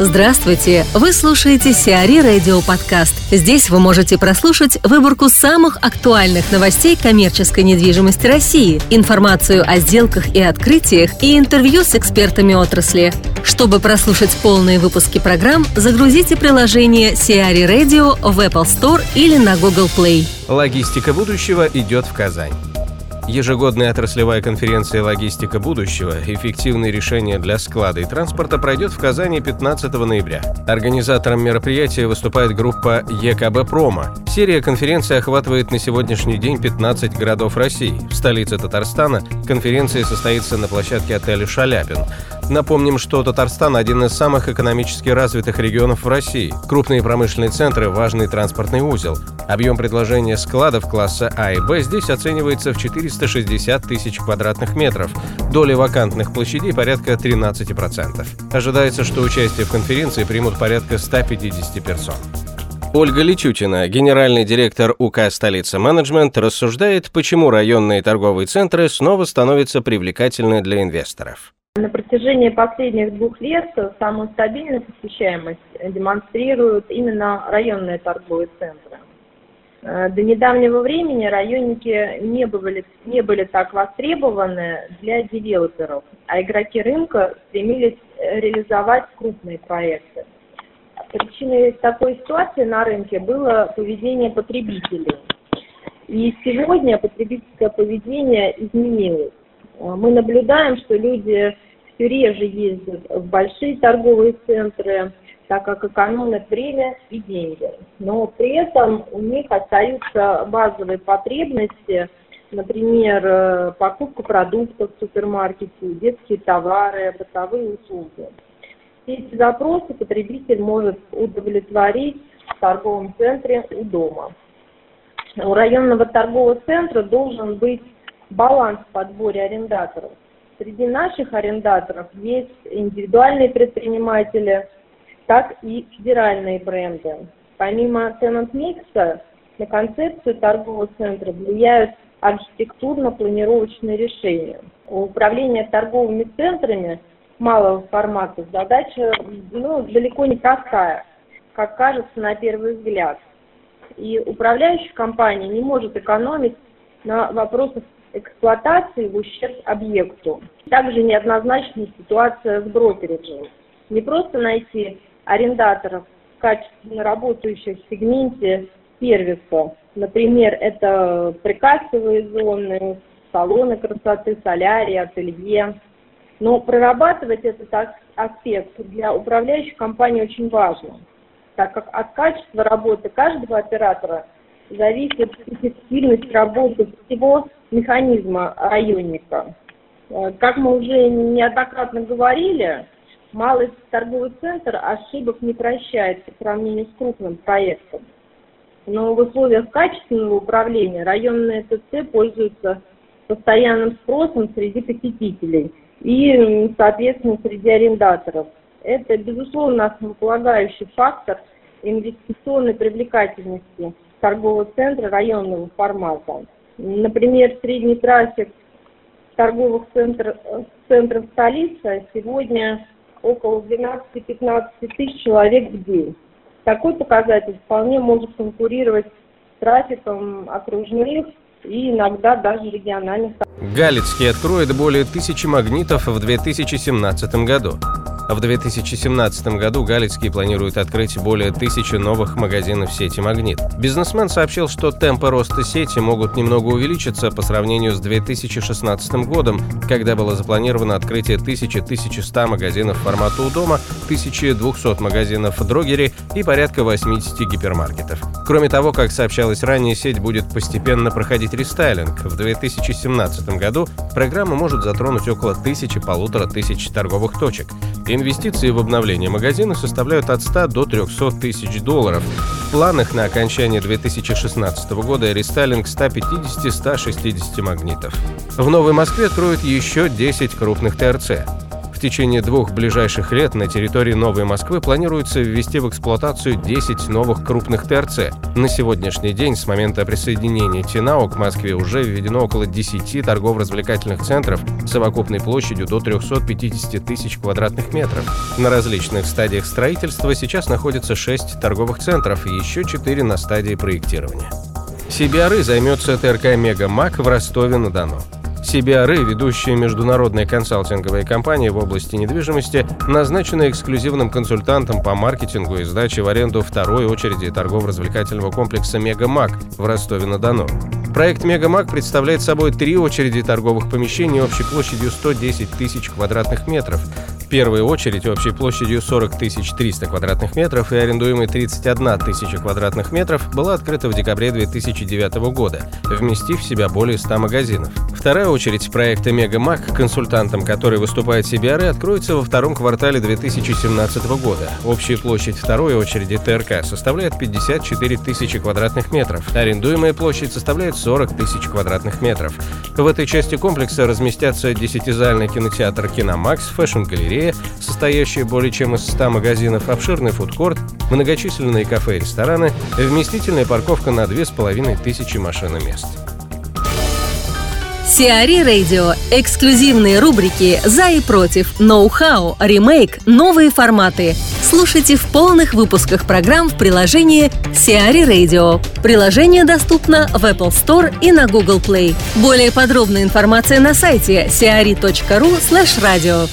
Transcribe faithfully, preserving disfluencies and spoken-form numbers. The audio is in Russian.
Здравствуйте! Вы слушаете си ар и Radio подкаст. Здесь вы можете прослушать выборку самых актуальных новостей коммерческой недвижимости России, информацию о сделках и открытиях и интервью с экспертами отрасли. Чтобы прослушать полные выпуски программ, загрузите приложение си ар и Radio в Apple Store или на Google Play. Логистика будущего идет в Казань. Ежегодная отраслевая конференция «Логистика будущего. Эффективные решения для склада и транспорта» пройдет в Казани пятнадцатого ноября. Организатором мероприятия выступает группа «ЕКБ Промо». Серия конференций охватывает на сегодняшний день пятнадцать городов России. В столице Татарстана конференция состоится на площадке отеля «Шаляпин». Напомним, что Татарстан – один из самых экономически развитых регионов в России. Крупные промышленные центры – важный транспортный узел. Объем предложения складов класса А и Б здесь оценивается в четыреста шестьдесят тысяч квадратных метров. Доля вакантных площадей – порядка тринадцать процентов. Ожидается, что участие в конференции примут порядка ста пятидесяти персон. Ольга Летютина, генеральный директор УК «Столица Менеджмент», рассуждает, почему районные торговые центры снова становятся привлекательны для инвесторов. На протяжении последних двух лет самую стабильную посещаемость демонстрируют именно районные торговые центры. До недавнего времени районники не были, не были так востребованы для девелоперов, а игроки рынка стремились реализовать крупные проекты. Причиной такой ситуации на рынке было поведение потребителей. И сегодня потребительское поведение изменилось. Мы наблюдаем, что люди все реже ездят в большие торговые центры, так как экономят время и деньги. Но при этом у них остаются базовые потребности, например, покупка продуктов в супермаркете, детские товары, бытовые услуги. Эти запросы потребитель может удовлетворить в торговом центре у дома. У районного торгового центра должен быть баланс в подборе арендаторов. Среди наших арендаторов есть индивидуальные предприниматели, так и федеральные бренды. Помимо тенант-микса, на концепцию торгового центра влияют архитектурно-планировочные решения. У управления торговыми центрами малого формата задача ну, далеко не простая, как кажется на первый взгляд. И управляющая компания не может экономить на вопросах эксплуатации в ущерб объекту. Также неоднозначная ситуация с брокериджем. Не просто найти арендаторов, качественно работающих в сегменте сервиса. Например, это прикасовые зоны, салоны красоты, солярии, ателье. Но прорабатывать этот аспект для управляющей компании очень важно, так как от качества работы каждого оператора зависит эффективность работы всего механизма районника. Как мы уже неоднократно говорили, малый торговый центр ошибок не прощает по сравнению с крупным проектом. Но в условиях качественного управления районные ТЦ пользуются постоянным спросом среди посетителей и, соответственно, среди арендаторов. Это, безусловно, основополагающий фактор инвестиционной привлекательности торгового центра районного формата. Например, средний трафик торговых центров, центров столицы сегодня около двенадцати-пятнадцати тысяч человек в день. Такой показатель вполне может конкурировать с трафиком окружных и иногда даже региональных. Галицкий откроет более тысячи магнитов в две тысячи семнадцатом году. В две тысячи семнадцатом году Галицкий планирует открыть более тысячи новых магазинов сети «Магнит». Бизнесмен сообщил, что темпы роста сети могут немного увеличиться по сравнению с две тысячи шестнадцатым годом, когда было запланировано открытие тысячи-тысячи ста магазинов формата у дома, тысячи двухсот магазинов в Дрогере и порядка восьмидесяти гипермаркетов. Кроме того, как сообщалось ранее, сеть будет постепенно проходить рестайлинг. В две тысячи семнадцатом году программа может затронуть около тысячи-полутора тысяч торговых точек. Инвестиции в обновление магазина составляют от ста до трехсот тысяч долларов. В планах на окончание две тысячи шестнадцатого года рестайлинг ста пятидесяти - ста шестидесяти магнитов. В Новой Москве откроют еще десять крупных ТРЦ. В течение двух ближайших лет на территории Новой Москвы планируется ввести в эксплуатацию десять новых крупных ТРЦ. На сегодняшний день с момента присоединения ТИНАО к Москве уже введено около десяти торгово-развлекательных центров с совокупной площадью до трёхсот пятидесяти тысяч квадратных метров. На различных стадиях строительства сейчас находится шесть торговых центров и еще четыре на стадии проектирования. си би ар и займется ТРК «Мегамаг» в Ростове-на-Дону. си би ар и, ведущая международная консалтинговая компания в области недвижимости, назначена эксклюзивным консультантом по маркетингу и сдаче в аренду второй очереди торгово-развлекательного комплекса «Мегамаг» в Ростове-на-Дону. Проект «Мегамаг» представляет собой три очереди торговых помещений общей площадью сто десять тысяч квадратных метров. Первая очередь общей площадью сорок тысяч триста квадратных метров и арендуемой тридцать одна тысяча квадратных метров была открыта в декабре две тысячи девятого года, вместив в себя более ста магазинов. Вторая очередь проекта «Мегамаг», консультантом которой выступает си би ар и, откроется во втором квартале две тысячи семнадцатого года. Общая площадь второй очереди ТРК составляет пятьдесят четыре тысячи квадратных метров. Арендуемая площадь составляет сорок тысяч квадратных метров. В этой части комплекса разместятся десятизальный кинотеатр «Киномакс», фэшн-галерея, состоящие более чем из ста магазинов, обширный фудкорт, многочисленные кафе и рестораны, вместительная парковка на две тысячи пятьсот машин и мест. си ар и Radio. Эксклюзивные рубрики «За и против», «Ноу-хау», «Ремейк», «Новые форматы». Слушайте в полных выпусках программ в приложении си ар и Radio. Приложение доступно в Apple Store и на Google Play. Более подробная информация на сайте siari точка ру слэш радио.